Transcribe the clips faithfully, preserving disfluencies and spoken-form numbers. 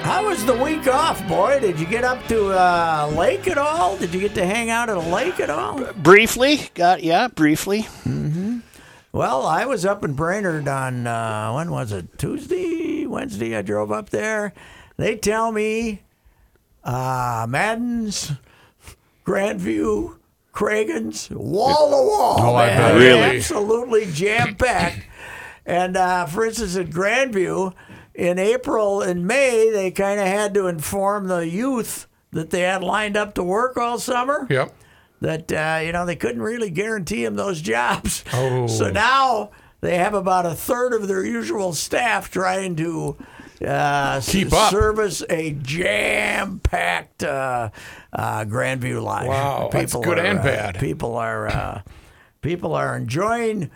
How was the week off, boy? Did you get up to a uh, lake at all? Did you get to hang out at a lake at all? Briefly. Got yeah, briefly. Mm-hmm. Well, I was up in Brainerd on, uh, when was it, Tuesday, Wednesday? I drove up there. They tell me uh, Madden's, Grandview, Cragen's, wall-to-wall. Oh, I bet. Really? Absolutely jam-packed. And, uh, for instance, at Grandview, in April and May, they kind of had to inform the youth that they had lined up to work all summer. Yep. That, uh, you know, they couldn't really guarantee them those jobs. Oh. So now they have about a third of their usual staff trying to uh, Keep s- service a jam-packed uh, uh, Grandview life. Wow, people that's good are, and bad. Uh, people are uh, people are enjoying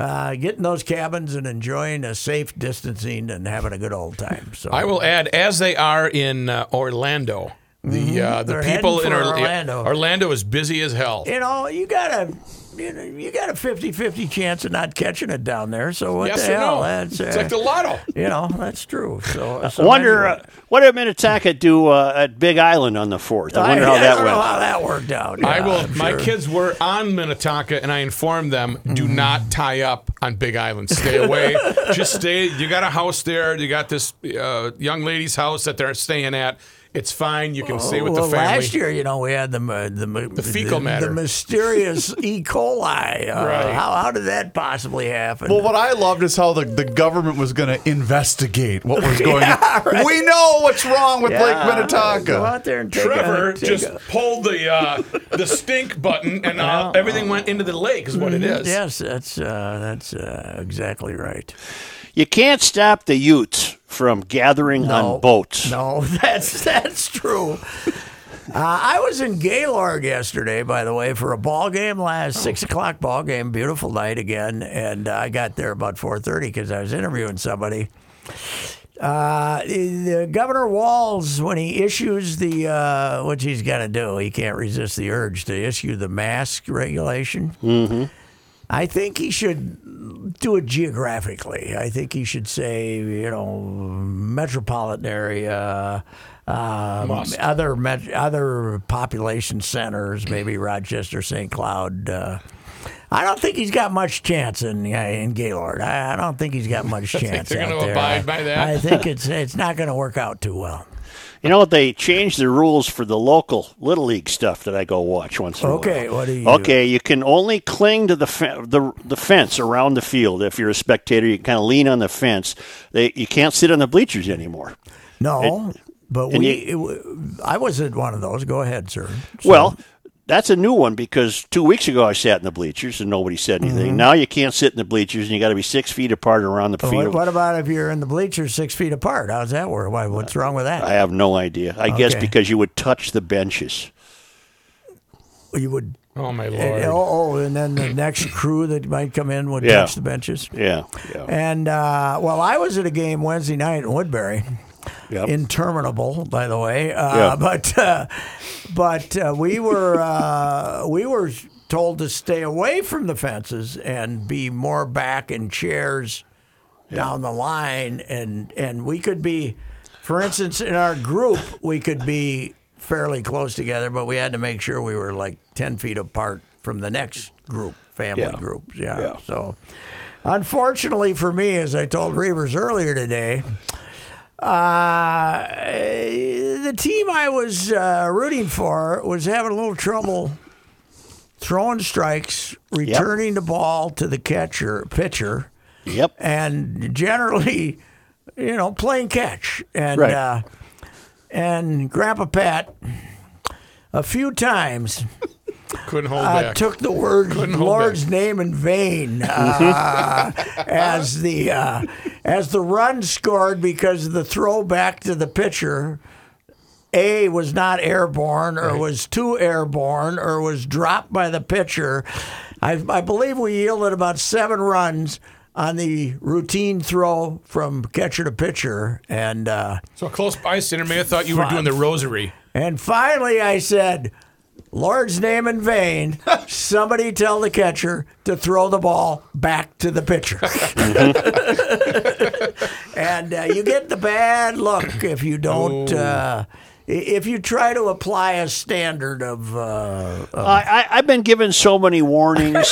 Uh, getting those cabins and enjoying a safe distancing and having a good old time. So I will add, as they are in uh, Orlando, the mm-hmm. uh, the They're people in Orla- Orlando. Orlando is busy as hell. You know, you got a you know, you got a fifty-fifty chance of not catching it down there. So what yes the hell? No. That's, uh, it's like the lotto. You know, that's true. So, so I wonder anyway. uh, what did Minnetonka do uh, at Big Island on the fourth? I wonder I, how I that don't went. Know how that worked out. Yeah, I will. I'm my sure. kids were on Minnetonka, and I informed them: do mm. not tie up on Big Island. Stay away. Just stay. You got a house there. You got this uh, young lady's house that they're staying at. It's fine. You can oh, stay with well, the family. Last year, you know, we had the uh, the, the fecal the, matter, the mysterious E. coli. Uh, right. How how did that possibly happen? Well, what I loved is how the, the government was going to investigate what was going yeah, on. Right. We know what's wrong with yeah. Lake Minnetonka. Go out there and take Trevor a, take just a... pulled the uh, the stink button, and uh, yeah. everything went into the lake. Is what mm-hmm. it is. Yes, that's uh, that's uh, exactly right. You can't stop the Utes from gathering no, on boats. No, that's that's true. uh, I was in Gaylord yesterday, by the way, for a ball game last oh. six o'clock ball game. Beautiful night again, and uh, I got there about four thirty because I was interviewing somebody. Uh, the, the Governor Walz, when he issues the uh, which he's going to do, he can't resist the urge to issue the mask regulation. Mm-hmm. I think he should do it geographically. I think he should say, you know, metropolitan area, um, other met- other population centers, maybe Rochester, Saint Cloud. Uh, I don't think he's got much chance in uh, in Gaylord. I, I don't think he's got much chance. They're going to abide by that. I think it's it's not going to work out too well. You know, they changed the rules for the local Little League stuff that I go watch once in a okay, while. Okay, what do you Okay, do? You can only cling to the, fe- the the fence around the field. If you're a spectator, you can kind of lean on the fence. They, you can't sit on the bleachers anymore. No, it, but we. You, it, I was at one of those. Go ahead, sir. So. Well, that's a new one because two weeks ago I sat in the bleachers and nobody said anything. Mm-hmm. Now you can't sit in the bleachers and you got to be six feet apart around the field. What, what about if you're in the bleachers six feet apart? How's that work? Why, what's wrong with that? I have no idea. I okay. guess because you would touch the benches. You would. Oh, my Lord. And, oh, oh, and then the next crew that might come in would yeah. touch the benches. Yeah. yeah. And, uh, well, I was at a game Wednesday night in Woodbury. yep. interminable, by the way. Uh, yeah. But uh, but uh, we were uh, we were told to stay away from the fences and be more back in chairs yeah. down the line, and and we could be, for instance, in our group, we could be fairly close together, but we had to make sure we were like ten feet apart from the next group, family yeah. groups. Yeah. yeah. So, unfortunately for me, as I told Reavers earlier today, uh, the team I was uh, rooting for was having a little trouble throwing strikes, returning yep. the ball to the catcher, pitcher, yep, and generally, you know, playing catch. And right. uh, and Grandpa Pat, a few times. Couldn't hold uh, back. Took the word Lord's back. Name in vain uh, as the uh, as the run scored because of the throwback to the pitcher. A was not airborne, or right. was too airborne, or was dropped by the pitcher. I, I believe we yielded about seven runs on the routine throw from catcher to pitcher, and uh, so a close by center may have thought you fun. were doing the rosary. And finally, I said, Lord's name in vain, somebody tell the catcher to throw the ball back to the pitcher. And uh, you get the bad luck if you don't, uh, if you try to apply a standard of... Uh, of... I, I, I've been given so many warnings.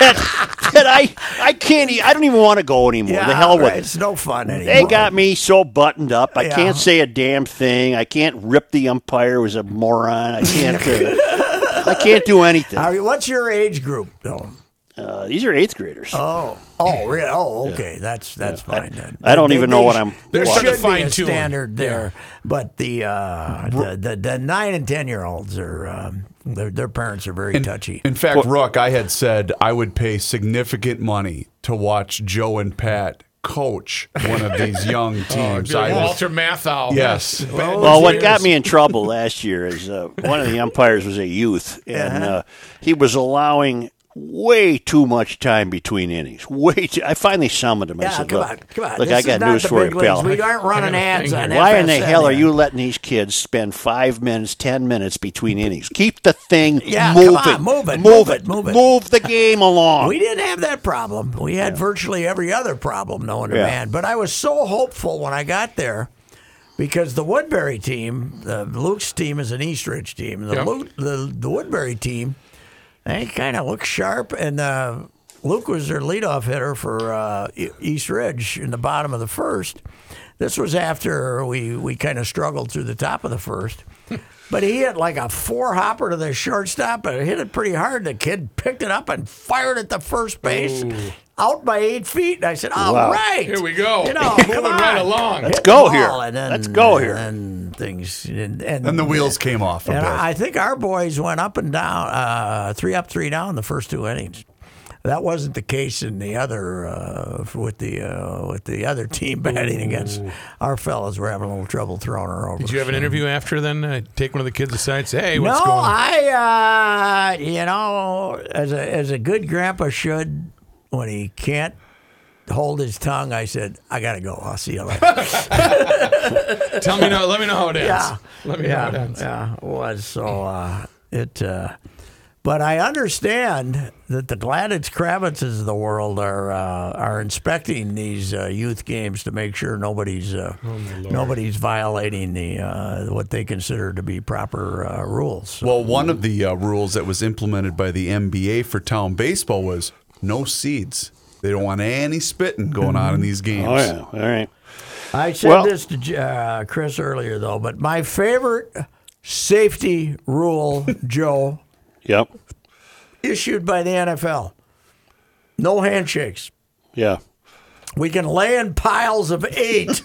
that, that I I can't I don't even want to go anymore. Yeah, the hell with right. it. It's no fun anymore. They got me so buttoned up. I yeah. can't say a damn thing. I can't rip the umpire who was a moron. I can't. uh, I can't do anything. I mean, what's your age group though? Uh, these are eighth graders. Oh, oh, really? Oh, okay. Yeah. That's that's yeah. fine. Then. I, I don't they, even know they, what I'm. There should to find be a standard there, yeah. but the, uh, the the the nine and ten year olds are. Um, Their, their parents are very in, touchy. In fact, well, Rook, I had said I would pay significant money to watch Joe and Pat coach one of these young teams. oh, I Walter was, Matthau. Yes. Well, well what got me in trouble last year is uh, one of the umpires was a youth, and uh, he was allowing way too much time between innings. Way too, I finally summoned him. I yeah, said, come look, on, come on. look I got news for you, pal. We aren't running ads on F S N. Why in the hell are you letting these kids spend five minutes, ten minutes between innings? Keep the thing yeah, moving. Come on, move it, move it, move it. Move the game along. We didn't have that problem. We had yeah. virtually every other problem known to yeah. man. But I was so hopeful when I got there because the Woodbury team, the Luke's team is an East Ridge team. The, yep. Luke, the, the Woodbury team, they kind of looked sharp, and uh, Luke was their leadoff hitter for uh, East Ridge in the bottom of the first. This was after we, we kind of struggled through the top of the first. But he hit like a four-hopper to the shortstop, but it hit it pretty hard. The kid picked it up and fired at the first base. Ooh. Out by eight feet, and I said, all wow. right. Here we go. You know, moving right along. Let's go here. Then, Let's go here. And things. And, and, and the wheels came off a bit. I think our boys went up and down, uh, three up, three down the first two innings. That wasn't the case in the other uh, with the uh, with the other team batting against our fellas. We're having a little trouble throwing her over. Did you have an interview after then? Uh, take one of the kids aside, and say, "Hey, what's no, going on?" No, I uh, you know, as a as a good grandpa should, when he can't hold his tongue, I said, "I gotta go. I'll see you later." Tell me now. Let me know how it ends. Yeah, let me yeah, know how it ends. Yeah, was so uh, it. Uh, But I understand that the Gladys Kravitzes of the world are uh, are inspecting these uh, youth games to make sure nobody's uh, oh nobody's violating the uh, what they consider to be proper uh, rules. So, well, one of the uh, rules that was implemented by the N B A for town baseball was no seeds. They don't want any spitting going on in these games. Oh yeah, all right. I said well, this to uh, Chris earlier though, but my favorite safety rule, Joe. Yep. Issued by the N F L. No handshakes. Yeah. We can lay in piles of eight.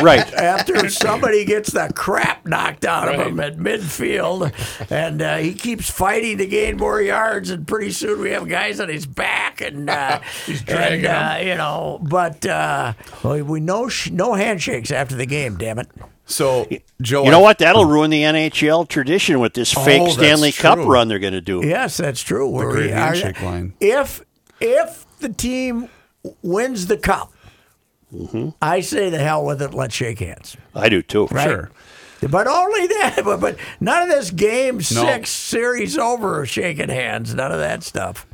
Right. After somebody gets the crap knocked out right. of him at midfield, and uh, he keeps fighting to gain more yards, and pretty soon we have guys on his back, and uh, he's dragging and, uh, you know, but uh, we no sh- no handshakes after the game. Damn it. So, Joe, you know what? That'll ruin the N H L tradition with this fake oh, Stanley Cup run they're going to do. Yes, that's true. The We're, great handshake are, line. If if the team wins the cup, Mm-hmm. I say the hell with it. Let's shake hands. I do too. Right? Sure. But only that. But, but none of this game no. six series over shaking hands. None of that stuff.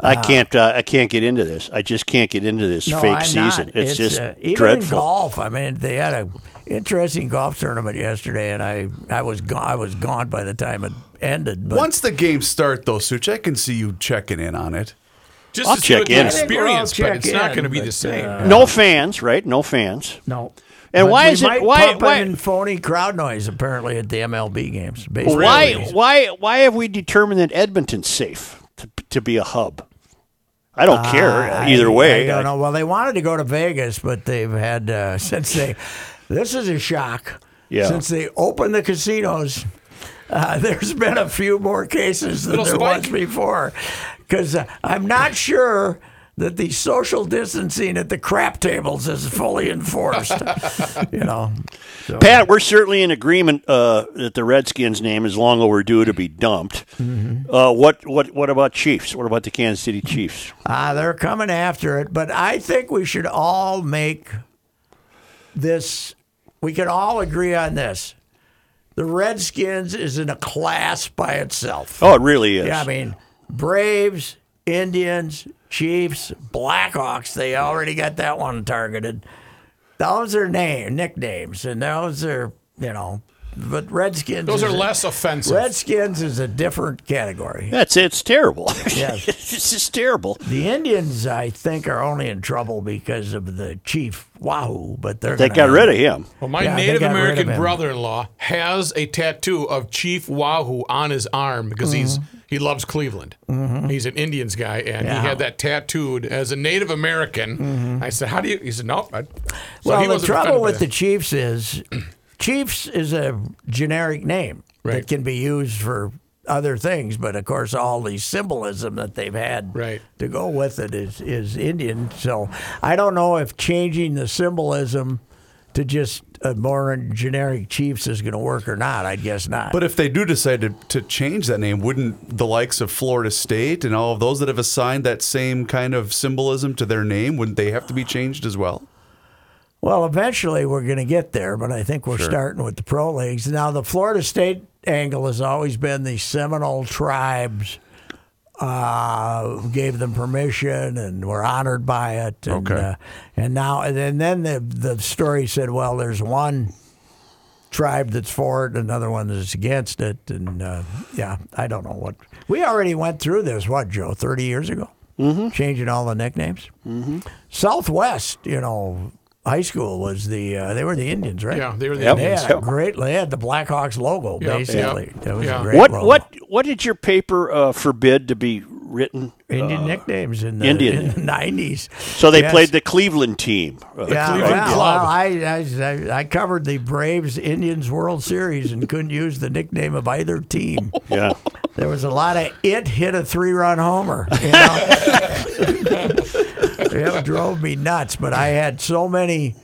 I uh, can't. Uh, I can't get into this. I just can't get into this no, fake I'm season. Not. It's, it's just uh, even dreadful. In golf. I mean, they had a interesting golf tournament yesterday, and I, I was go- I was gone by the time it ended. But once the games start, though, Such, I can see you checking in on it. Just I'll check in. Experience, but it's in, not going to be but, the same. Uh, no fans, right? No fans. No. And but why is it why why in phony crowd noise apparently at the M L B games? Well, why movies. why why have we determined that Edmonton's safe to, to be a hub? I don't uh, care either I, way. I don't I, know. Well, they wanted to go to Vegas, but they've had uh, since they this is a shock. Yeah. Since they opened the casinos, uh, there's been a few more cases than there was before. Because uh, I'm not sure that the social distancing at the crap tables is fully enforced. you know, so. Pat, we're certainly in agreement uh, that the Redskins' name is long overdue to be dumped. Mm-hmm. Uh, what, what, what about Chiefs? What about the Kansas City Chiefs? Ah, uh, they're coming after it. But I think we should all make this. We can all agree on this. The Redskins is in a class by itself. Oh, it really is. Yeah, I mean, Braves, Indians, Chiefs, Blackhawks, they already got that one targeted. Those are name, nicknames, and those are, you know, but Redskins. Those are less a, offensive. Redskins is a different category. That's It's terrible. Yes. It's just terrible. The Indians, I think, are only in trouble because of the Chief Wahoo, but they're They got rid of him. Well, my yeah, Native American brother-in-law has a tattoo of Chief Wahoo on his arm because mm-hmm. he's he loves Cleveland. Mm-hmm. He's an Indians guy, and yeah. he had that tattooed as a Native American. Mm-hmm. I said, how do you? He said, no. So well, he the trouble with the Chiefs is Chiefs is a generic name right. that can be used for other things, but of course all the symbolism that they've had right. to go with it is, is Indian. So I don't know if changing the symbolism to just a more generic Chiefs is going to work or not. I guess not. But if they do decide to, to change that name, wouldn't the likes of Florida State and all of those that have assigned that same kind of symbolism to their name, wouldn't they have to be changed as well? Well, eventually we're going to get there, but I think we're sure. starting with the pro leagues. Now, the Florida State angle has always been the Seminole tribes uh, gave them permission and were honored by it. And, okay. Uh, and now, and then the the story said, well, there's one tribe that's for it, another one that's against it, and uh, yeah, I don't know what we already went through this. What, Joe, thirty years ago, mm-hmm. changing all the nicknames. Mm-hmm. Southwest, you know. High school was the, uh, they were the Indians, right? Yeah, they were the yep. Indians. They had, great, they had the Blackhawks logo, yep. basically. Yep. That was yeah. a great what, logo. What, what did your paper uh, forbid to be written? Indian uh, nicknames in the, Indian. in the nineties. So they yes. played the Cleveland team. Uh, yeah, the Cleveland well, well I, I I covered the Braves Indians World Series and couldn't use the nickname of either team. Yeah. There was a lot of it hit a three-run homer. You know? It drove me nuts, but I had so many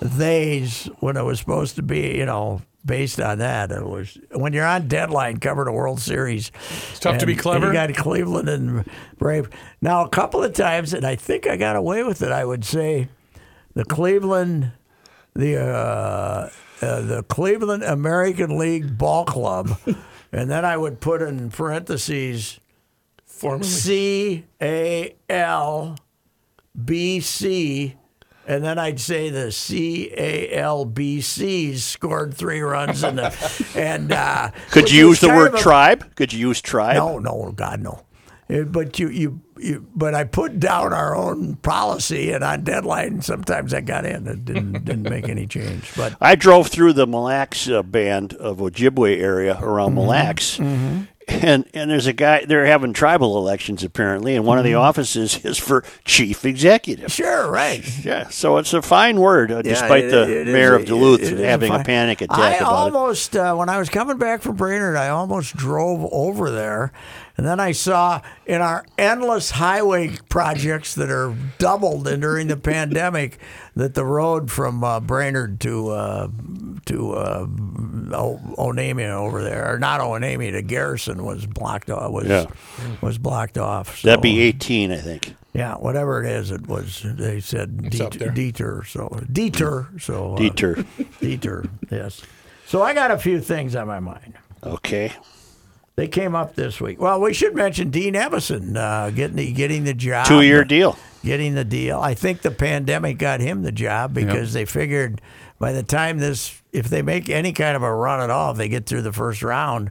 theys when it was supposed to be, you know, based on that. It was when you're on deadline covering a World Series. It's tough and, to be clever. You got Cleveland and Brave. Now, a couple of times, and I think I got away with it, I would say the Cleveland, the, uh, uh, the Cleveland American League Ball Club, and then I would put in parentheses C A L B C, and then I'd say the C A L B Cs scored three runs in the and uh, could you use the word a, tribe? Could you use tribe? No, no, God, no. It, but you, you, you, but I put down our own policy, and on deadline, sometimes I got in and didn't didn't make any change. But I drove through the Mille Lacs uh, band of Ojibwe area around mm-hmm. Mille Lacs. Mm-hmm. And and there's a guy, they're having tribal elections apparently, and one of the offices is for chief executive. Sure, right. Yeah, so it's a fine word, uh, yeah, despite it, the it mayor is, of Duluth it, it having a, a panic attack I about almost, it. I uh, almost, when I was coming back from Brainerd, I almost drove over there, and then I saw in our endless highway projects that are doubled and during the pandemic that the road from uh, Brainerd to uh, to uh, o- Onamia over there, or not Onamia, to Garrison was blocked off. Was, yeah. was blocked off. So. That'd be eighteen, I think. Yeah, whatever it is, it was, they said Dieter, so Dieter, so. Uh, Dieter. Dieter, yes. So I got a few things on my mind. Okay. They came up this week. Well, we should mention Dean Emerson uh, getting, the, getting the job. Two-year deal. Getting the deal. I think the pandemic got him the job because yep. they figured by the time this, if they make any kind of a run at all, if they get through the first round,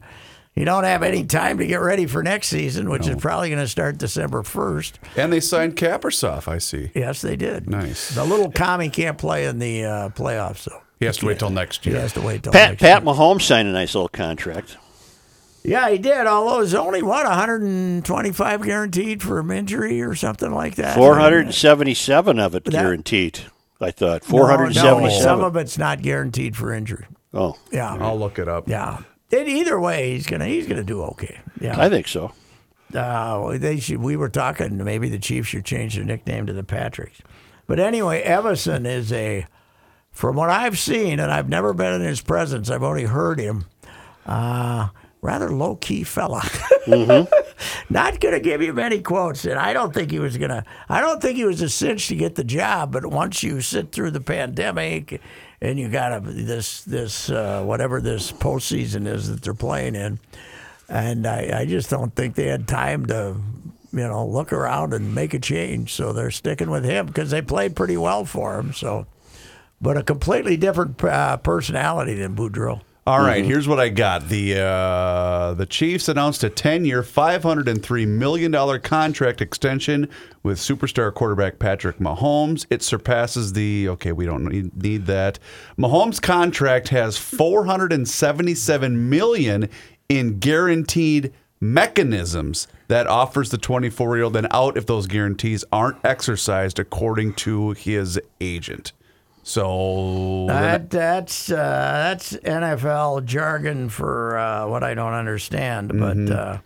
you don't have any time to get ready for next season, which no. is probably going to start December first. And they signed Kaprizov, I see. Yes, they did. Nice. The little commie can't play in the uh, playoffs, though. He has he to wait till next year. He has to wait till Pat, next Pat year. Pat Mahomes signed a nice little contract. Yeah, he did, although it was only, what, one hundred twenty-five guaranteed for an injury or something like that? four hundred seventy-seven of it that, guaranteed, I thought. four hundred seventy-seven. No, no, some of it's not guaranteed for injury. Oh. Yeah. I'll look it up. Yeah. And either way, he's gonna he's gonna do okay. Yeah, I think so. Uh, they should, we were talking maybe the Chiefs should change their nickname to the Patricks, but anyway, Everson is a, from what I've seen, and I've never been in his presence. I've only heard him. Uh, rather low key fella. Mm-hmm. Not gonna give you many quotes, and I don't think he was gonna. I don't think he was a cinch to get the job. But once you sit through the pandemic. And you got a, this, this uh, whatever this postseason is that they're playing in. And I, I just don't think they had time to, you know, look around and make a change. So they're sticking with him because they played pretty well for him. So, but a completely different uh, personality than Boudreau. All right, mm-hmm. here's what I got. The uh, the Chiefs announced a ten-year, five hundred three million dollars contract extension with superstar quarterback Patrick Mahomes. It surpasses the, okay, we don't need, need that. Mahomes' contract has four hundred seventy-seven million dollars in guaranteed mechanisms that offers the twenty-four-year-old an out if those guarantees aren't exercised according to his agent. So that, that's uh, that's N F L jargon for uh, what I don't understand, but mm-hmm. uh,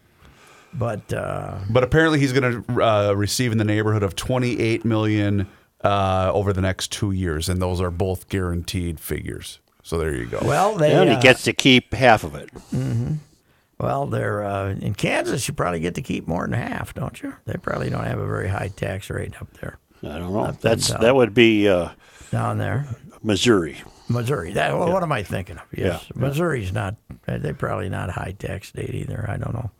but uh, but apparently he's going to uh, receive in the neighborhood of twenty-eight million dollars uh, over the next two years, and those are both guaranteed figures. So there you go. Well, they, and he uh, gets to keep half of it. Mm-hmm. Well, they're uh, in Kansas. You probably get to keep more than half, don't you? They probably don't have a very high tax rate up there. I don't know. That's down. That would be uh, down there, Missouri. Missouri. That. Well, yeah. What am I thinking of? Yes, yeah. Missouri's not. They're probably not a high tax state either. I don't know.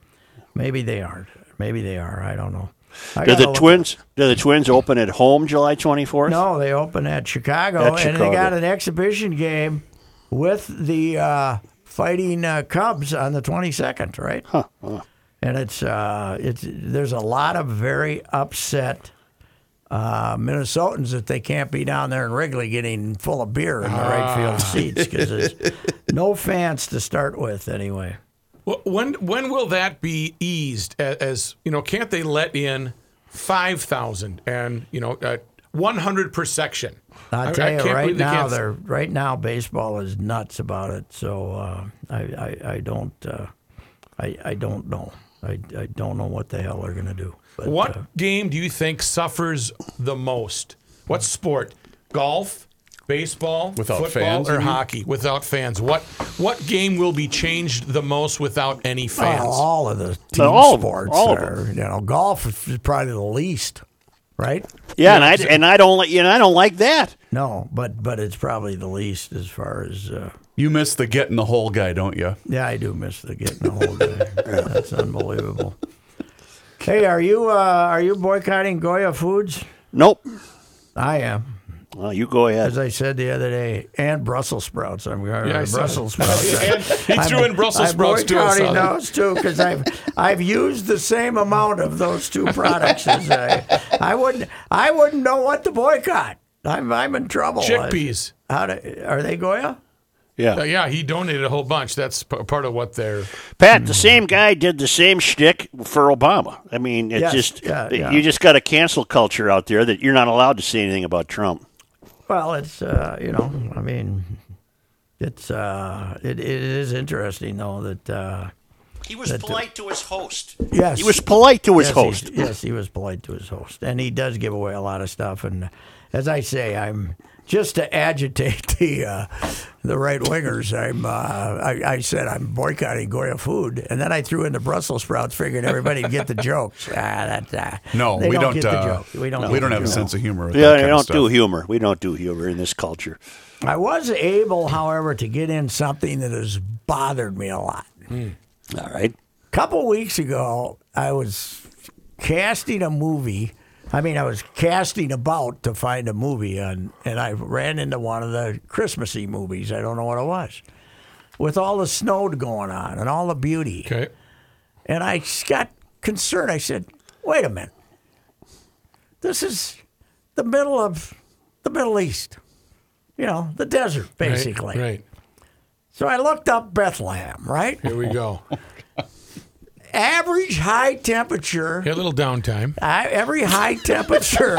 Maybe they aren't. Maybe they are. I don't know. I do the twins? Up. Do the Twins open at home July twenty-fourth? No, they open at Chicago, at Chicago. and they got an exhibition game with the uh, Fighting uh, Cubs on the twenty-second. Right. Huh. Huh. And it's uh, it's there's a lot of very upset. Uh, Minnesotans that they can't be down there in Wrigley getting full of beer in the ah. right field seats because there's no fans to start with anyway. Well, when when will that be eased? As, as you know, can't they let in five thousand and you know uh, one hundred per section? I'll I tell you I right now, they they're right now baseball is nuts about it. So uh, I, I I don't uh, I I don't know. I, I don't know what the hell they're going to do. But, what uh, game do you think suffers the most? What sport? Golf, baseball, without football, fans, or hockey without fans? What what game will be changed the most without any fans? Oh, all of the team all sports. All are, of them. You know, golf is probably the least, right? Yeah, yeah. and I and I don't like you know I don't like that. No, but but it's probably the least as far as. Uh, You miss the get in the hole guy, don't you? Yeah, I do miss the get in the hole guy. That's unbelievable. Hey, are you uh, are you boycotting Goya Foods? Nope. I am. Well, you go ahead. As I said the other day, and Brussels sprouts. I'm going yeah, Brussels sprouts. And he threw I'm, in Brussels sprouts too. I'm boycotting those too because I've I've used the same amount of those two products as I I wouldn't I wouldn't know what to boycott. I'm I'm in trouble. Chickpeas. How do, are they Goya? Yeah, uh, yeah, he donated a whole bunch. That's p- part of what they're. Pat, the same guy did the same shtick for Obama. I mean, it's yes, just yeah, yeah. you just got a cancel culture out there that you're not allowed to say anything about Trump. Well, it's uh, you know, I mean, it's uh, it it is interesting though that uh, he was that, polite to his host. Yes, he was polite to his yes, host. He, yes, he was polite to his host, and he does give away a lot of stuff. And as I say, I'm. just to agitate the uh, the right wingers, I'm uh, I, I said I'm boycotting Goya food, and then I threw in the Brussels sprouts, figuring everybody'd get the jokes. Ah, that, uh, no, we don't. Don't uh, we don't. No, we don't have a sense of humor. With yeah, that we kind don't of stuff. do humor. We don't do humor in this culture. I was able, however, to get in something that has bothered me a lot. Mm. All right. A couple weeks ago, I was casting a movie. I mean, I was casting about to find a movie, and, and I ran into one of the Christmassy movies. I don't know what it was. With all the snow going on and all the beauty. Okay. And I got concerned. I said, wait a minute. This is the middle of the Middle East. You know, the desert, basically. Right, right. So I looked up Bethlehem, right? Here we go. Average high temperature. Yeah, a little downtime. Uh, every high temperature,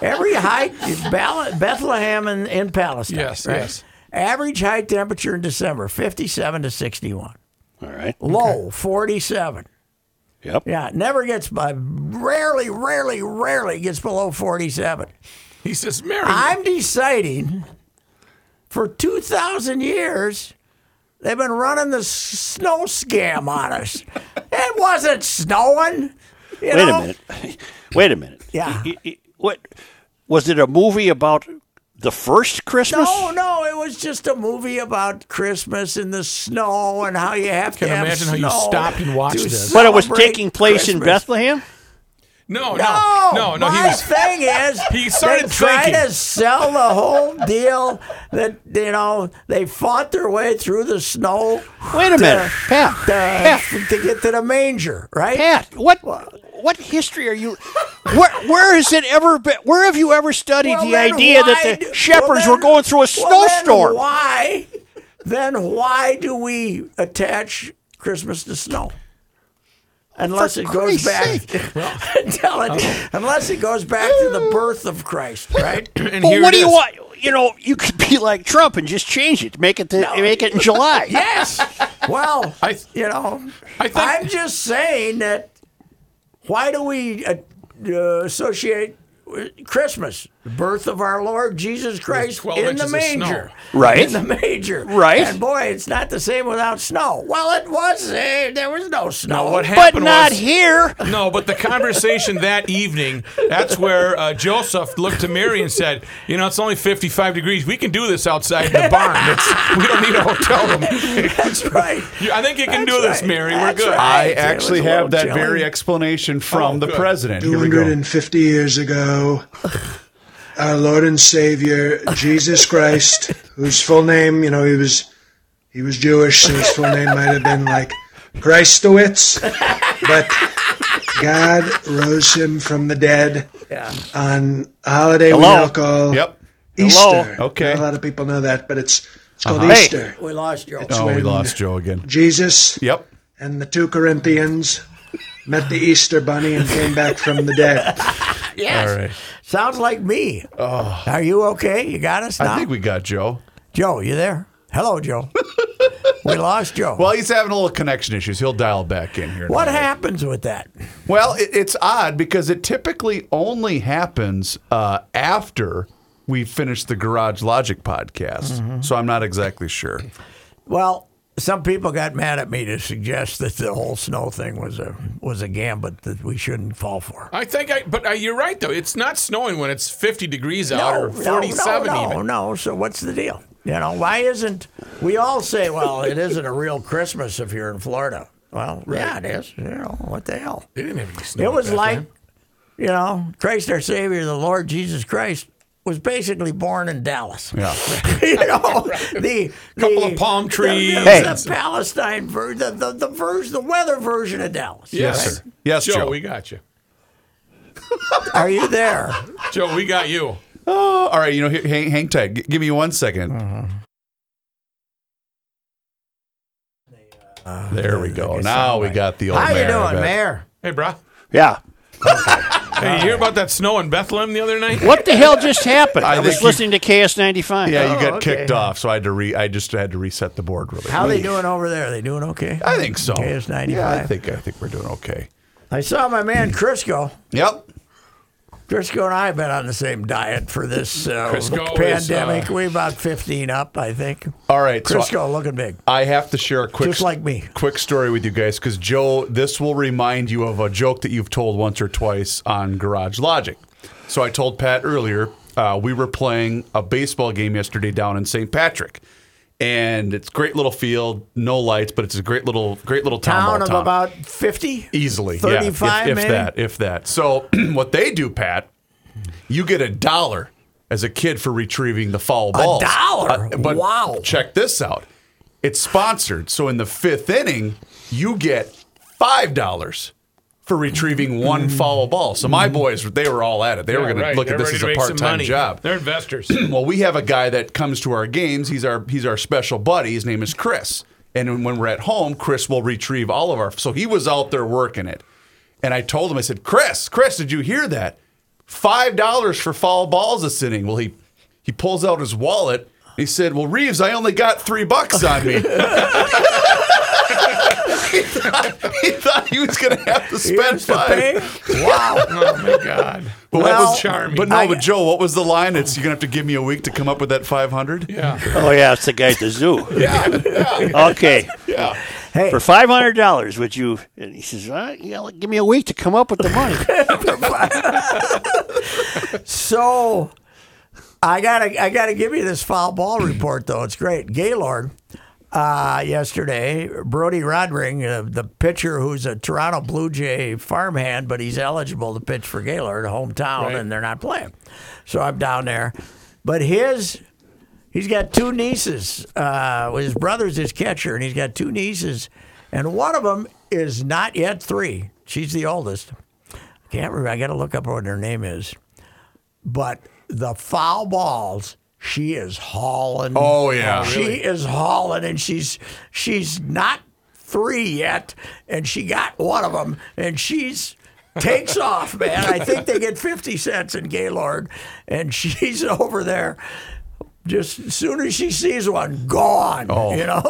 every high, Bethlehem in, in Palestine. Yes, right? Yes. Average high temperature in December, fifty-seven to sixty-one. All right. Low, okay. forty-seven. Yep. Yeah, never gets, by, rarely, rarely, rarely gets below forty-seven. He says, Mary. I'm deciding for two thousand years, they've been running the snow scam on us. It wasn't snowing. You Wait know? a minute. Wait a minute. Yeah. It, it, what was it? A movie about the first Christmas? No, no. It was just a movie about Christmas and the snow and how you have to have snow. I can imagine how you stopped and watched this. But it was taking place Christmas. in Bethlehem? No, no, no, no. My he was, thing is, he started they tried thinking. to sell the whole deal that, you know, they fought their way through the snow. Wait a to, minute, Pat. To, Pat. To get to the manger, right? Pat, what what history are you, where, where has it ever been, where have you ever studied well, the idea why, that the shepherds well, then, were going through a snowstorm? Well, why, then why do we attach Christmas to snow? Unless it goes back, until it, unless it goes back to the birth of Christ, right? And well, what do you want? You know, you could be like Trump and just change it, make it to, no. make it in July. Yes. Well, I, you know, I think, I'm just saying that. Why do we uh, uh, associate Christmas, the birth of our Lord Jesus Christ in the manger, right? In the manger, right? And boy, it's not the same without snow. Well, it was. Uh, there was no snow. No, what happened but not was, here. No, but the conversation that evening. That's where uh, Joseph looked to Mary and said, "You know, it's only fifty-five degrees. We can do this outside in the barn. It's, we don't need a hotel room." That's right. I think you can that's do right. this, Mary. That's We're good. Right. I actually have that chilling. very explanation from oh, the good. president. Two hundred and fifty years ago. Our Lord and Savior Jesus Christ, whose full name, you know, he was he was Jewish, so his full name might have been like Christowitz, but God rose him from the dead yeah. on a holiday Hello. we now call yep. Easter. Hello. Okay, not a lot of people know that, but it's, it's called uh-huh. Easter. Hey. We lost Joe. It's oh, we lost Joe again. Jesus. Yep. And the two Corinthians met the Easter Bunny and came back from the dead. Yes. All right. Sounds like me. Oh. Are you okay? You got us now? I think we got Joe. Joe, you there? Hello, Joe. We lost Joe. Well, he's having a little connection issues. He'll dial back in here. What tonight. happens with that? Well, it, it's odd because it typically only happens uh, after we finish the Garage Logic podcast. Mm-hmm. So I'm not exactly sure. Well, some people got mad at me to suggest that the whole snow thing was a was a gambit that we shouldn't fall for. I think, I, but uh, you're right though. It's not snowing when it's fifty degrees out no, or forty-seven. No, no, even. no, no. So what's the deal? You know, why isn't we all say, well, it isn't a real Christmas if you're in Florida? Well, right. yeah, it is. You know, what the hell? They didn't have any snow. It was like, time. you know, Christ our Savior, the Lord Jesus Christ. Was basically born in Dallas. Yeah, you know right. the, the couple of palm trees, the, the, hey. the Palestine version, the the the, version, the weather version of Dallas. Yes, right? sir. yes, Joe, Joe, we got you. Are you there, Joe? We got you. Oh, all right. You know, here, hang, hang tight. G- give me one second. Uh-huh. Uh, there we go. Now we right. got the old. How mayor, you doing, Mayor? Hey, bro. Yeah. Hey, you hear about that snow in Bethlehem the other night? What the hell just happened? I, I was listening you, to K S ninety-five. Yeah, you oh, got okay. kicked off, so I had to re. I just had to reset the board really quick. How are they doing over there? Are they doing okay? I think so. K S ninety-five. Yeah, I think I think we're doing okay. I saw my man Crisco. Yep. Driscoll and I have been on the same diet for this uh, pandemic. Is, uh, We're about fifteen up, I think. All right. Driscoll, so looking big. I have to share a quick, Just like me. quick story with you guys, because, Joe, this will remind you of a joke that you've told once or twice on Garage Logic. So I told Pat earlier, uh, we were playing a baseball game yesterday down in Saint Patrick. And it's a great little field, no lights, but it's a great little great little town. Town of town. About fifty? Easily, thirty-five, yeah, if, if that, if that. So what they do, Pat, you get a dollar as a kid for retrieving the foul ball. A dollar? Uh, but wow. Check this out. It's sponsored. So in the fifth inning, you get five dollars for retrieving one foul ball. So my boys, they were all at it. They yeah, were going right. to look They're at this as a part-time job. They're investors. Well, we have a guy that comes to our games. He's our he's our special buddy. His name is Chris. And when we're at home, Chris will retrieve all of our... So he was out there working it. And I told him, I said, Chris, Chris, did you hear that? five dollars for foul balls this inning. Well, he, he pulls out his wallet. He said, well, Reeves, I only got three bucks on me. He thought, he thought he was going to have to spend five. To wow. Oh, my God. But well, that was charming. But no, I, but Joe, what was the line? It's you're going to have to give me a week to come up with that five hundred? Yeah. Oh, yeah, it's the guy at the zoo. yeah, yeah. Okay. Yeah. Hey. For five hundred dollars, would you? And he says, well, you know, give me a week to come up with the money. So I got to I gotta give you this foul ball report, though. It's great. Gaylord. Uh, yesterday, Brody Rodring, uh, the pitcher who's a Toronto Blue Jay farmhand, but he's eligible to pitch for Gaylord, hometown, right. and they're not playing. So I'm down there. But his, he's got two nieces. Uh, his brother's his catcher, and he's got two nieces. And one of them is not yet three. She's the oldest. I can't remember. I got to look up what her name is. But the foul balls... She is hauling. Oh yeah, she really? is hauling, and she's she's not three yet, and she got one of them, and she's takes off, man. I think they get fifty cents in Gaylord, and she's over there. Just as soon as she sees one, gone. Oh. You know.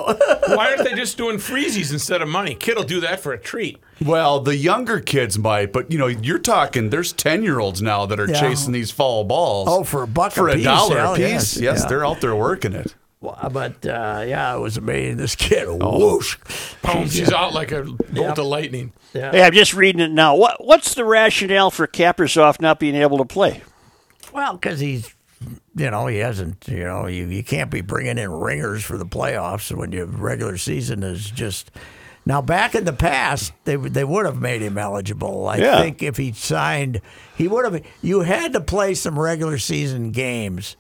Why aren't they just doing freezies instead of money? Kid'll do that for a treat. Well, the younger kids might, but you know, you're talking. There's ten-year-olds now that are yeah. chasing these foul balls. Oh, for a buck for a, piece, a dollar hell, a piece. Yes, yes yeah. they're out there working it. Well, but uh, yeah, it was amazing. This kid, oh. whoosh, boom, she's, she's out like a bolt yep. of lightning. Yeah. Hey, I'm just reading it now. What What's the rationale for Kaprizov not being able to play? Well, because he's. You know, he hasn't, you know, you, you can't be bringing in ringers for the playoffs when your regular season is just... Now, back in the past, they they would have made him eligible. I yeah. think if he signed, he would have... You had to play some regular season games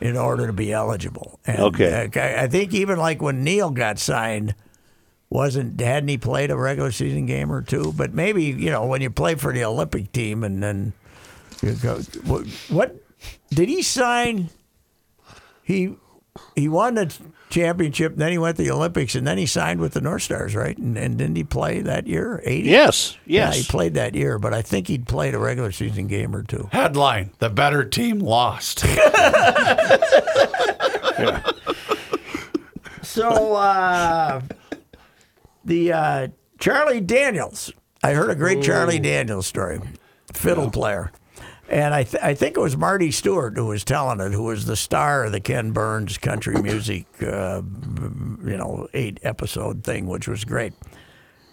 in order to be eligible. And okay. I, I think even like when Neil got signed, wasn't hadn't he played a regular season game or two? But maybe, you know, when you play for the Olympic team and then... You go, what... what Did he sign? He he won the championship, and then he went to the Olympics, and then he signed with the North Stars, right? And, and didn't he play that year? eighty? Yes, yes. Yeah, he played that year, but I think he'd played a regular season game or two. Headline: the better team lost. yeah. So uh, the uh, Charlie Daniels. I heard a great Ooh. Charlie Daniels story. Fiddle yeah. player. And I th- I think it was Marty Stewart who was telling it, who was the star of the Ken Burns country music, uh, you know, eight episode thing, which was great.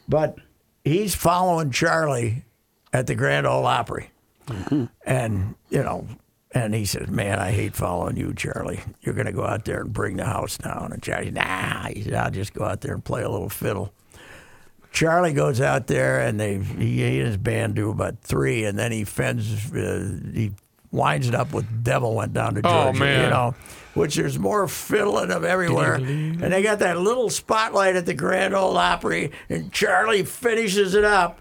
But he's following Charlie at the Grand Ole Opry, mm-hmm. and you know, and he says, "Man, I hate following you, Charlie. You're going to go out there and bring the house down." And Charlie, "Nah," he said, "I'll just go out there and play a little fiddle." Charlie goes out there, and they he and his band do about three, and then he fends, uh, he winds it up with "Devil Went Down to Georgia," oh, man. You know, which there's more fiddling of everywhere. And they got that little spotlight at the Grand Ole Opry, and Charlie finishes it up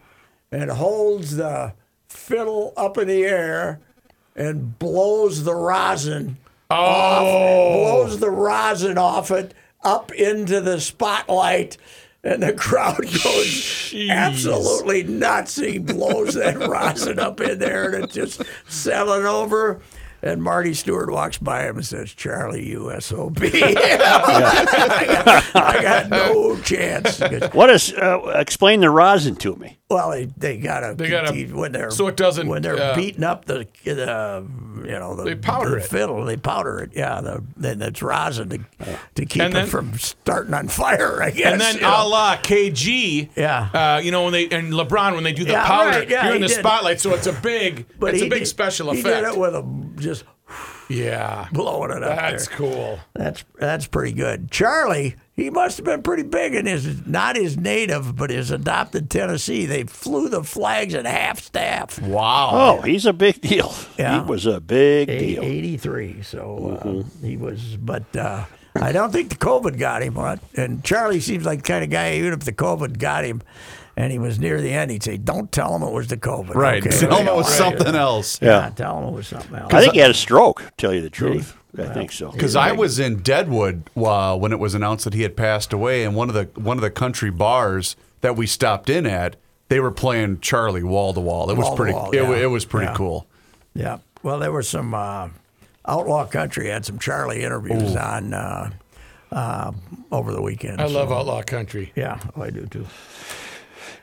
and holds the fiddle up in the air and blows the rosin oh. off, blows the rosin off it up into the spotlight. And the crowd goes Jeez. absolutely nuts. He blows that rosin up in there, and it's just selling over. And Marty Stewart walks by him and says, Charlie, you S O B. I, got, I got no chance. What is, uh, explain the rosin to me. Well, they, they got to, they gotta, when they're, so it doesn't, when they're uh, beating up the, the, you know, the, they powder the it. fiddle, they powder it. Yeah, the, then it's rosin to, to keep and it then, from starting on fire, I guess. And then a la K G, yeah. uh, you know, when they, and LeBron, when they do the yeah, powder, right, yeah, you're in the did. spotlight, so it's a big, but it's a big did, special effect. He did it with a, just yeah, blowing it up. That's there. cool. That's that's pretty good. Charlie, he must have been pretty big in his, not his native, but his adopted Tennessee. They flew the flags at half staff. Wow. Oh, he's a big deal. Yeah. He was a big a- deal. eighty-three, so mm-hmm. uh, he was, but uh, I don't think the COVID got him. Right? And Charlie seems like the kind of guy, even if the COVID got him, and he was near the end, he'd say, don't tell him it was the COVID. Right. Okay, tell him it was something else. Yeah. yeah, tell him it was something else. I think he had a stroke, to tell you the truth. I well, think so. Because I was in Deadwood uh, when it was announced that he had passed away, and one of the one of the country bars that we stopped in at, they were playing Charlie wall-to-wall. It was pretty, yeah. it, it was pretty yeah. cool. Yeah. Well, there were some uh, Outlaw Country had some Charlie interviews Ooh. on uh, uh, over the weekend. I so. love Outlaw Country. Yeah, oh, I do too.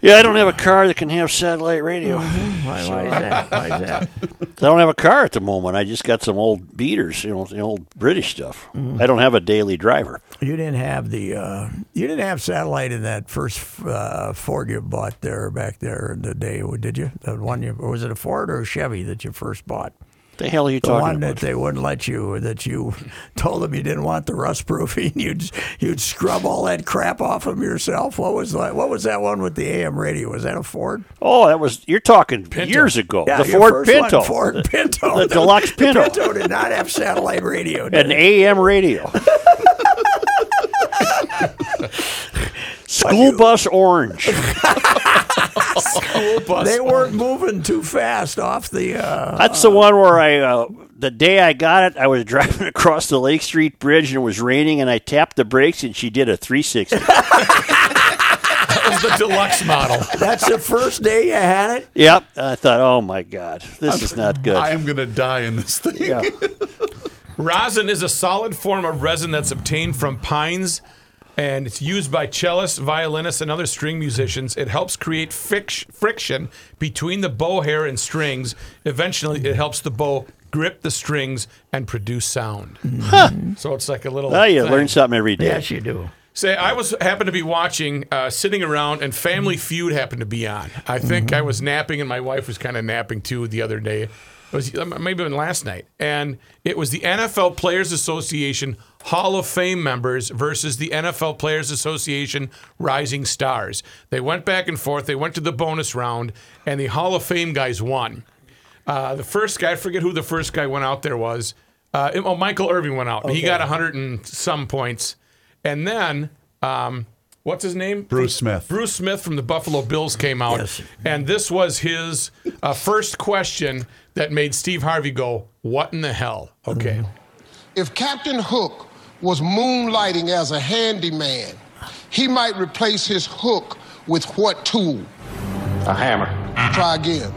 Yeah, I don't have a car that can have satellite radio. Mm-hmm. Why, why is that? Why is that? I don't have a car at the moment. I just got some old beaters, you know, the old British stuff. Mm-hmm. I don't have a daily driver. You didn't have the uh, you didn't have satellite in that first uh, Ford you bought there back there in the day, did you? The one you was it a Ford or a Chevy that you first bought? The hell are you the talking about? The one that they wouldn't let you, that you told them you didn't want the rust proofing. You'd you'd scrub all that crap off of yourself. What was that, what was that one with the A M radio? Was that a Ford? Oh, that was, you're talking Pinto. years ago. Yeah, the Ford Pinto. One, Ford Pinto. The, the, the deluxe Pinto. The Pinto did not have satellite radio. An A M radio. School bus orange. They weren't moving too fast off the. Uh, That's the one where I, uh, the day I got it, I was driving across the Lake Street Bridge and it was raining, and I tapped the brakes and she did a three sixty. That was the deluxe model. That's the first day you had it? Yep. I thought, oh my God, this I'm, is not good. I am going to die in this thing. Yeah. Rosin is a solid form of resin that's obtained from pines, and it's used by cellists, violinists, and other string musicians. It helps create fic- friction between the bow hair and strings. Eventually, it helps the bow grip the strings and produce sound. Huh. So it's like a little... Well, you thing. learn something every day. Yes, you do. Say, I was happened to be watching, uh, sitting around, and Family Feud happened to be on. I think mm-hmm. I was napping, and my wife was kind of napping, too, the other day. It was maybe even last night. And it was the N F L Players Association Hall of Fame members versus the N F L Players Association Rising Stars. They went back and forth. They went to the bonus round, and the Hall of Fame guys won. Uh, the first guy, I forget who the first guy went out there was. Uh, it, oh, Michael Irvin went out. Okay. He got a hundred and some points. And then, um, what's his name? Bruce Smith. Bruce Smith from the Buffalo Bills came out. Yes. And this was his uh, first question that made Steve Harvey go, what in the hell? Okay. If Captain Hook was moonlighting as a handyman, he might replace his hook with what tool? A hammer. Try again.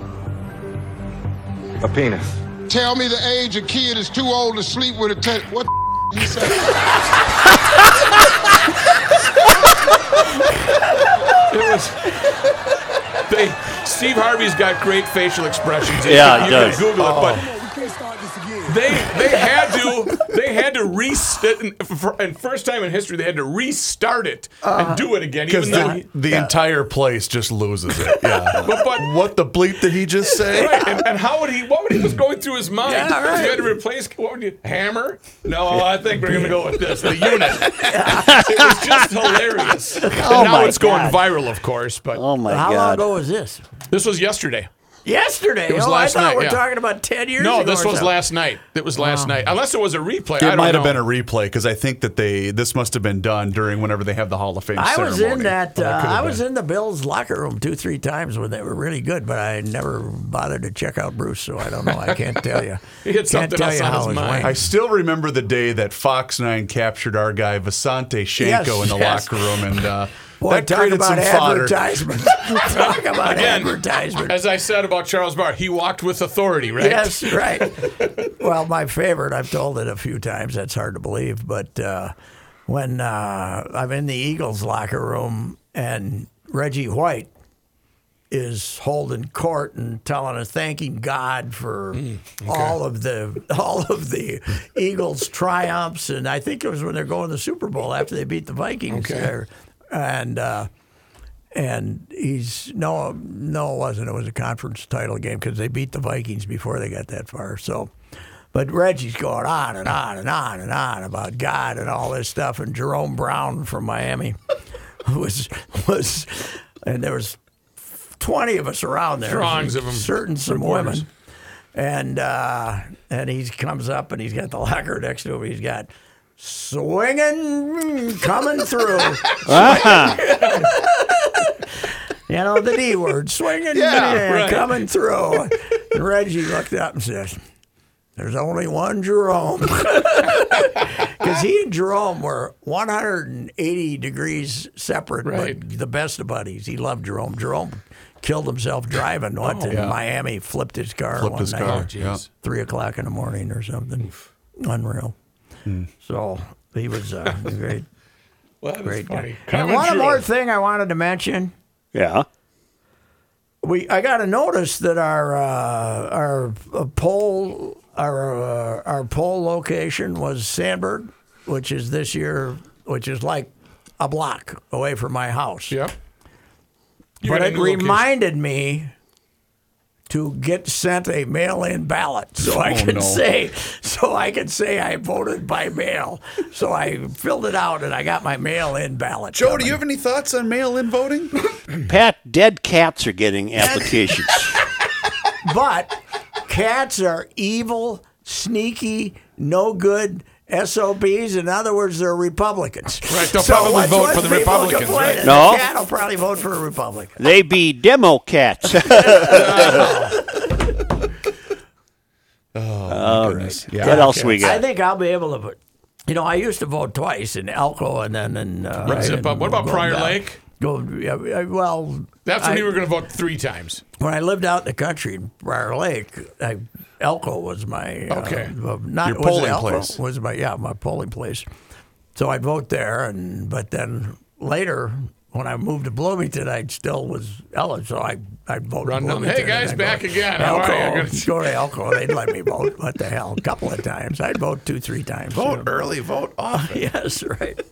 A penis. Tell me the age a kid is too old to sleep with a ten. What the you say? It was. They, Steve Harvey's got great facial expressions. Yeah, he does. You can Google it, oh. but. They they had to they had to restart, and first time in history they had to restart it and do it again. Because the, the yeah. entire place just loses it. Yeah. but, but what the bleep did he just say? Right. And, and how would he? What would he was going through his mind? Yeah, right. You had to replace what would you hammer? No, I think we're gonna go with this. The unit. It was just hilarious. And oh now my it's God. going viral, of course. But oh my how God. long ago was this? This was yesterday. Yesterday? It was oh, last I thought night, we're yeah. talking about ten years no, ago. No, this was so. last night. It was last wow. night. Unless it was a replay. It I don't might know. have been a replay because I think that they this must have been done during whenever they have the Hall of Fame I ceremony. Was in that, uh, I was been. in the Bills' locker room two, three times when they were really good, but I never bothered to check out Bruce, so I don't know. I can't tell you. He had something else on his mind. mind. I still remember the day that Fox nine captured our guy, Vasante Shenko, yes, in the yes. locker room, and... Uh, Boy, that created some fodder. Talk about Again, advertisement. As I said about Charles Barr, he walked with authority, right? Yes, right. Well, my favorite, I've told it a few times, that's hard to believe, but uh, when uh, I'm in the Eagles locker room and Reggie White is holding court and telling us, thanking God for mm, okay. all of the all of the Eagles' triumphs, and I think it was when they're going to the Super Bowl after they beat the Vikings okay. there, and uh, and he's no no it wasn't it was a conference title game because they beat the Vikings before they got that far. So, but Reggie's going on and on and on and on about God and all this stuff, and Jerome Brown from Miami was was and there was. twenty of us around there, Throngs of them. certain some reporters. women, and uh, and he comes up and he's got the locker next to him. He's got swinging coming through, uh-huh. you know the D word, swinging yeah, right. coming through. And Reggie looked up and says, "There's only one Jerome," because he and Jerome were one hundred eighty degrees separate, right. but the best of buddies. He loved Jerome. Jerome. Killed himself driving. What oh, in yeah. Miami? Flipped his car. Flipped one his night, car. Yeah. Three o'clock in the morning or something. Oof. Unreal. Mm. So he was uh, a great, well, that great funny. guy. And one more thing I wanted to mention. Yeah. We I got a notice that our uh, our uh, poll our uh, our poll location was Sandburg, which is this year, which is like a block away from my house. Yep. You but it reminded location. me to get sent a mail-in ballot so oh, I could no. say so I could say I voted by mail. So I filled it out and I got my mail-in ballot. Joe, coming. do you have any thoughts on mail-in voting? Pat, dead cats are getting applications. But cats are evil, sneaky, no good S O Bs, in other words, they're Republicans. Right, they'll so probably vote for the Republicans. Right? No. The cat will probably vote for a Republican. They be demo cats. oh, oh goodness. Yeah, what else cats. we got? I think I'll be able to vote. You know, I used to vote twice in Elko and then in... Uh, right, right, and what about Prior down. Lake? Go, yeah, well... That's when I, you were going to vote three times. When I lived out in the country in Prior Lake, I... Elko was my okay. Uh, not Your polling Elko, place was my yeah my polling place, so I'd vote there, and but then later when I moved to Bloomington, I still was Ellen, so I I'd vote. Run Bloomington hey guys, back go, again. Elko, How are you? Go to Elko, they'd let me vote. What the hell? A couple of times, I'd vote two, three times. Vote you know. early, vote often. Uh, yes, right.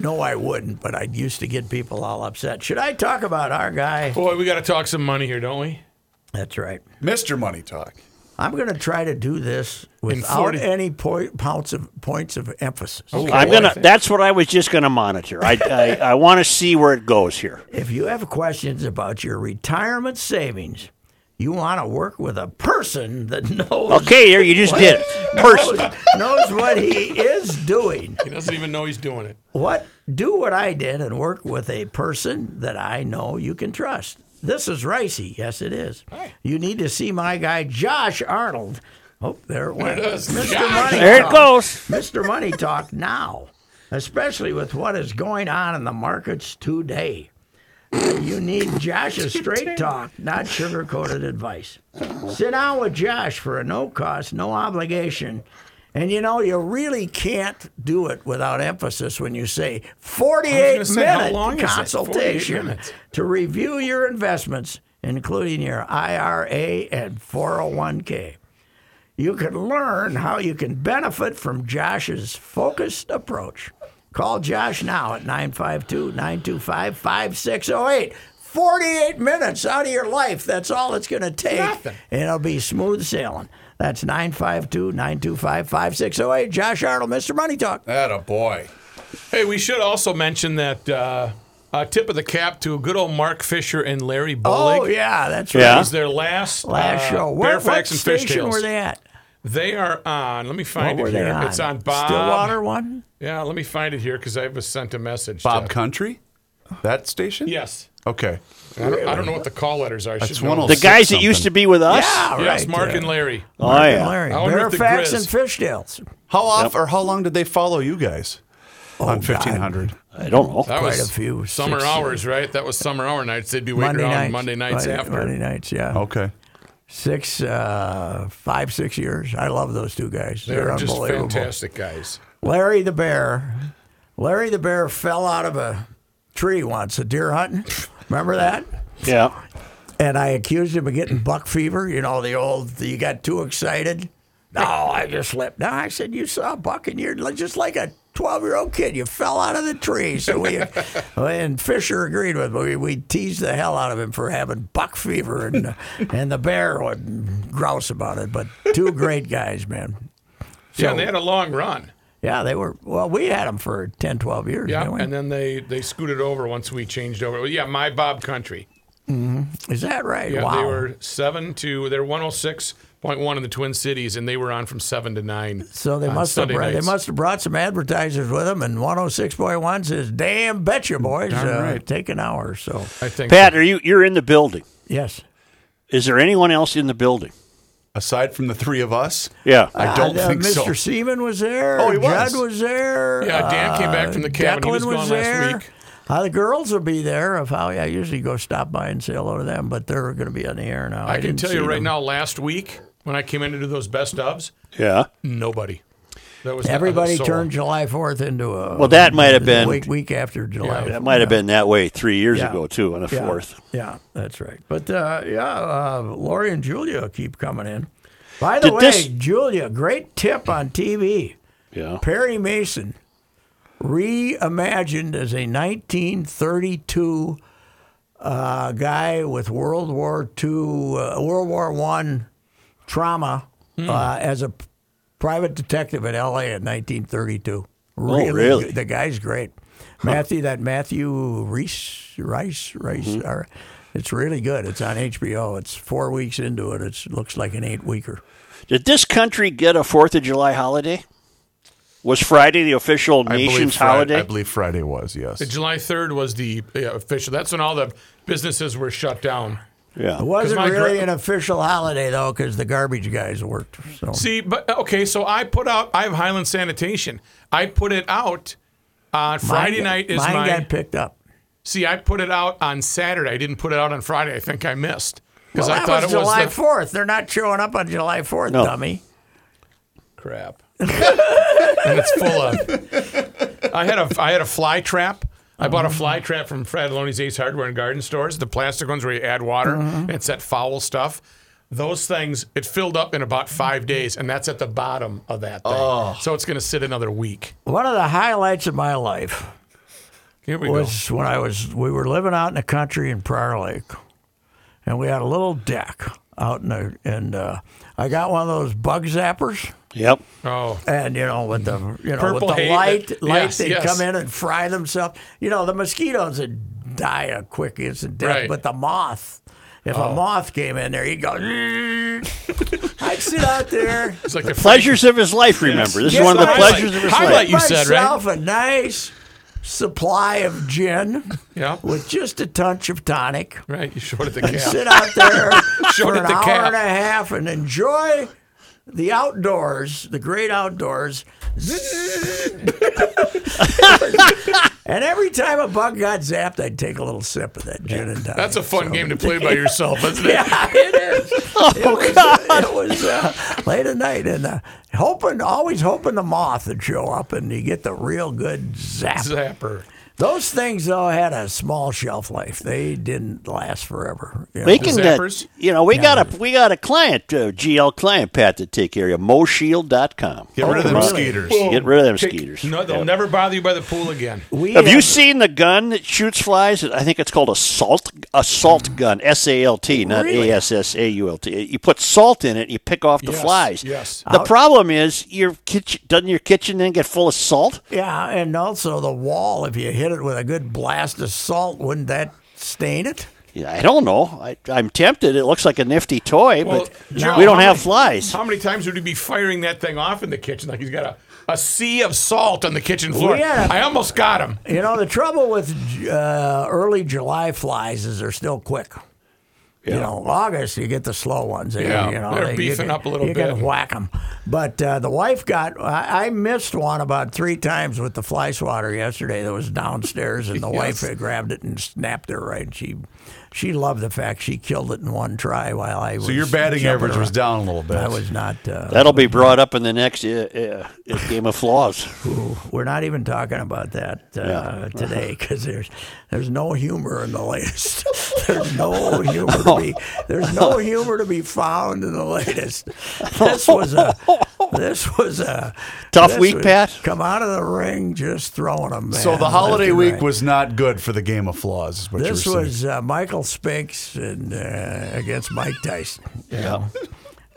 No, I wouldn't, but I used to get people all upset. Should I talk about our guy? Boy, we got to talk some money here, don't we? That's right, Mister Money Talk. I'm going to try to do this without any point, points of points of emphasis. Okay. I'm gonna. That's what I was just going to monitor. I, I, I want to see where it goes here. If you have questions about your retirement savings, you want to work with a person that knows. Okay, there you just what, did it. Person knows, knows what he is doing. He doesn't even know he's doing it. What? Do what I did and work with a person that I know you can trust. This is Ricey. Yes, it is. Hi. You need to see my guy, Josh Arnold. Oh, there it went. It Mister Josh. Money there Talk. It goes. Mister Money Talk now, especially with what is going on in the markets today. You need Josh's straight talk, not sugar-coated advice. Sit down with Josh for a no-cost, no-obligation. And, you know, you really can't do it without emphasis when you say forty-eight minute consultation to review your investments, including your I R A and four oh one k. You can learn how you can benefit from Josh's focused approach. Call Josh now at nine five two, nine two five, five six zero eight. forty-eight minutes out of your life. That's all it's going to take. Nothing. And it'll be smooth sailing. That's nine five two, nine two five, five six zero eight. Josh Arnold, Mister Money Talk. Atta boy. Hey, we should also mention that uh, a tip of the cap to good old Mark Fisher and Larry Bullig. Oh, yeah, that's right. Yeah. It was their last, last uh, show. Where, Fairfax and Fishtails. What station were they at? They are on, let me find what it here. On? It's on Bob. Stillwater one? Yeah, let me find it here because I was sent a message. Bob to... Country? That station? Yes. Okay. I don't, I don't know what the call letters are. That's the guys something. that used to be with us? Yeah, right. Yes, Mark yeah. and Larry. Oh, Mark yeah. and Larry. Fairfax and Fishtails. How off yep. or how long did they follow you guys oh, on fifteen hundred? God. I don't know. That quite was a few. Summer six, hours, right? That was summer hour nights. They'd be waiting Monday around nights, Monday nights Friday, after. Monday nights, yeah. Okay. Six, uh, five, six years. I love those two guys. They're, They're just fantastic guys. Larry the Bear. Larry the Bear fell out of a tree once, a deer hunting. Remember that? Yeah. And I accused him of getting buck fever. You know, the old, you got too excited. No, I just slipped. No, I said, you saw a buck and you're just like a twelve-year-old kid. You fell out of the tree. So we and Fisher agreed with me. We teased the hell out of him for having buck fever, and and the Bear would grouse about it. But two great guys, man. So, yeah, and they had a long run. Yeah, they were. Well, we had them for ten, twelve years. Yeah, didn't we? And then they, they scooted over once we changed over. Well, yeah, My Bob Country. Mm-hmm. Is that right? Yeah, wow. They were seven to they're one oh six Point one in the Twin Cities, and they were on from seven to nine. So they must have brought, they must have brought some advertisers with them. And one hundred six point one says, "Damn, betcha, boys, uh, right. Take an hour." Or so I think, Pat, so. Are you you're in the building? Yes. Is there anyone else in the building aside from the three of us? Yeah, I don't uh, think Mister so. Mister Seaman was there. Oh, he was. Judd was there. Yeah, Dan came back from the cabin. Declan he was, was gone there. Last week. Uh, the girls will be there. Of how I usually go stop by and say hello to them, but they're going to be on the air now. I, I can tell you right them. now. Last week. When I came in to do those best ofs, yeah, nobody. That was everybody that was so turned July fourth into a well. That might have been week, week after July. Yeah, that might have been that way three years yeah. ago too, on the yeah. fourth. Yeah, that's right. But uh, yeah, uh, Lori and Julia keep coming in. By the Did way, this... Julia, great tip on T V. Yeah, Perry Mason reimagined as a nineteen thirty-two uh, guy with World War Two, uh, World War One. Trauma hmm. uh, as a private detective in L A in nineteen thirty-two. Really, oh, really? The guy's great. Huh. Matthew, that Matthew Reese, Rice, Rice. Mm-hmm. Or, it's really good. It's on H B O. It's four weeks into it. It looks like an eight-weeker. Did this country get a fourth of July holiday? Was Friday the official I nation's Friday, holiday? I believe Friday was, yes. The July third was the yeah, official. That's when all the businesses were shut down. Yeah. It wasn't really gra- an official holiday, though, because the garbage guys worked. So. See, but okay, so I put out, I have Highland Sanitation. I put it out on Friday mine night. Got, is mine, mine got picked up. See, I put it out on Saturday. I didn't put it out on Friday. I think I missed. Because well, I thought was it was July fourth. The... They're not showing up on July fourth, no. dummy. Crap. And it's full of. I had a, I had a fly trap. I bought a fly trap from Fratelloni's Ace Hardware and Garden Stores, the plastic ones where you add water mm-hmm. and it's that foul stuff. Those things, it filled up in about five days, and that's at the bottom of that thing. Oh. So it's going to sit another week. One of the highlights of my life Here we was go. when I was, we were living out in the country in Prior Lake, and we had a little deck out in the, and uh, I got one of those bug zappers. Yep. Oh. And you know, with the you know Purple with the light it. light yes, they'd yes. come in and fry themselves. You know, the mosquitoes would die a quick instant death, right. but the moth if oh. a moth came in there, he'd go I'd sit out there. It's like the pleasures of his life, remember. Yes. This yes, is one of the pleasures of his life. Like you said, right? Myself a nice supply of gin yeah. with just a touch of tonic. Right, you shorted the cap. Sit out there for an the hour cap. and a half and enjoy the outdoors, the great outdoors. And every time a bug got zapped, I'd take a little sip of that gin and tonic. That's a fun so, game to play by yourself, isn't it? Yeah, it is. Oh, it was, God. It was uh, late at night, and uh, hoping, always hoping the moth would show up, and you get the real good zap. Zapper. Those things, though, had a small shelf life. They didn't last forever. You know? Making that, you know, we yeah. got a we got a client, uh, G L client, Pat, to take care of you. Moshield dot com. Get rid oh, of them mosquitoes. Get rid of them mosquitoes. No, they'll yeah. never bother you by the pool again. We have, have you seen the gun that shoots flies? I think it's called a salt a salt gun. S A L T, not A S S A U L T. You put salt in it, and you pick off the yes, flies. Yes. The Out. problem is your kitchen. Doesn't your kitchen then get full of salt? Yeah, and also the wall. If you hit it with a good blast of salt, wouldn't that stain it? Yeah, I don't know. I, I'm tempted. It looks like a nifty toy, well, but Joe, we don't have many, flies. How many times would he be firing that thing off in the kitchen? Like he's got a, a sea of salt on the kitchen floor. Yeah. I almost got him. You know, the trouble with uh, early July flies is they're still quick. Yeah. You know, August, you get the slow ones. They, yeah, you know, they're they, beefing you, up a little you bit. You can whack them. But uh, the wife got, I, I missed one about three times with the fly swatter yesterday that was downstairs, and the yes. wife grabbed it and snapped her right. And she she loved the fact she killed it in one try while I was. So your batting average around. was down a little bit. I was not. Uh, That'll be brought up in the next uh, uh, game of flaws. Ooh, we're not even talking about that uh, yeah. today, because there's, there's no humor in the latest. There's no humor to be. There's no humor to be found in the latest. This was a. This was a tough week, was, Pat. Come out of the ring just throwing them. Man, so the holiday week right. was not good for the game of flaws. Is what this you were was uh, Michael Spinks and uh, against Mike Tyson. You yeah. know?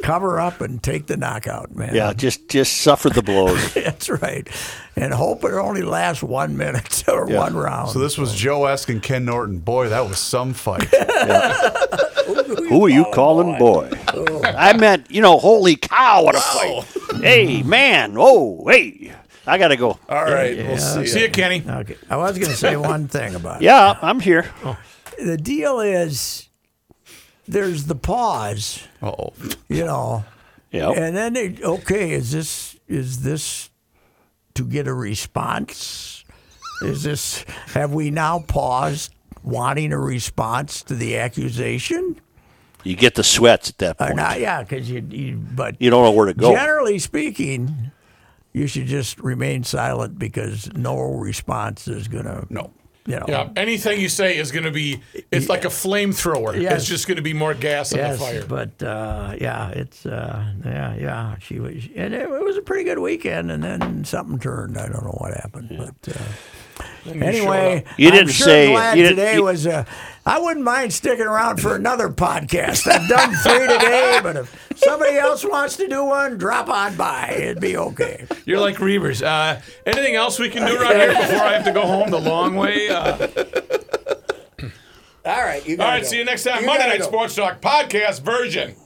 Cover up and take the knockout, man. Yeah, just just suffer the blows. That's right. And hope it only lasts one minute or yeah. one round. So this was Joe asking Ken Norton, boy, that was some fight. yeah. Who are you calling boy? Oh. I meant, you know, holy cow, what a wow. fight. Hey, man, oh, hey. I got to go. All right, yeah, we'll see you. See you, Kenny. Okay. I was going to say one thing about it. Yeah, I'm here. Oh. The deal is... There's the pause, Uh-oh. you know, yep. and then they, okay, is this is this to get a response? Is this have we now paused, wanting a response to the accusation? You get the sweats at that point, or not, yeah, because you, you but you don't know where to go. Generally speaking, you should just remain silent because no response is gonna no. You know. Yeah, anything you say is going to be, it's like a flamethrower. Yes. It's just going to be more gas on yes, the fire. But, uh, yeah, it's, uh, yeah, yeah. She was, and it, it was a pretty good weekend, and then something turned. I don't know what happened. Yeah. But uh, anyway, you didn't I'm sure say, glad you didn't, today you, was, uh, I wouldn't mind sticking around for another podcast. I've done three today, but if somebody else wants to do one, drop on by. It'd be okay. You're like Reavers. Uh, anything else we can do around here before I have to go home the long way? Uh... All right. You All right. Go. See you next time. You Monday Night go. Sports Talk podcast version.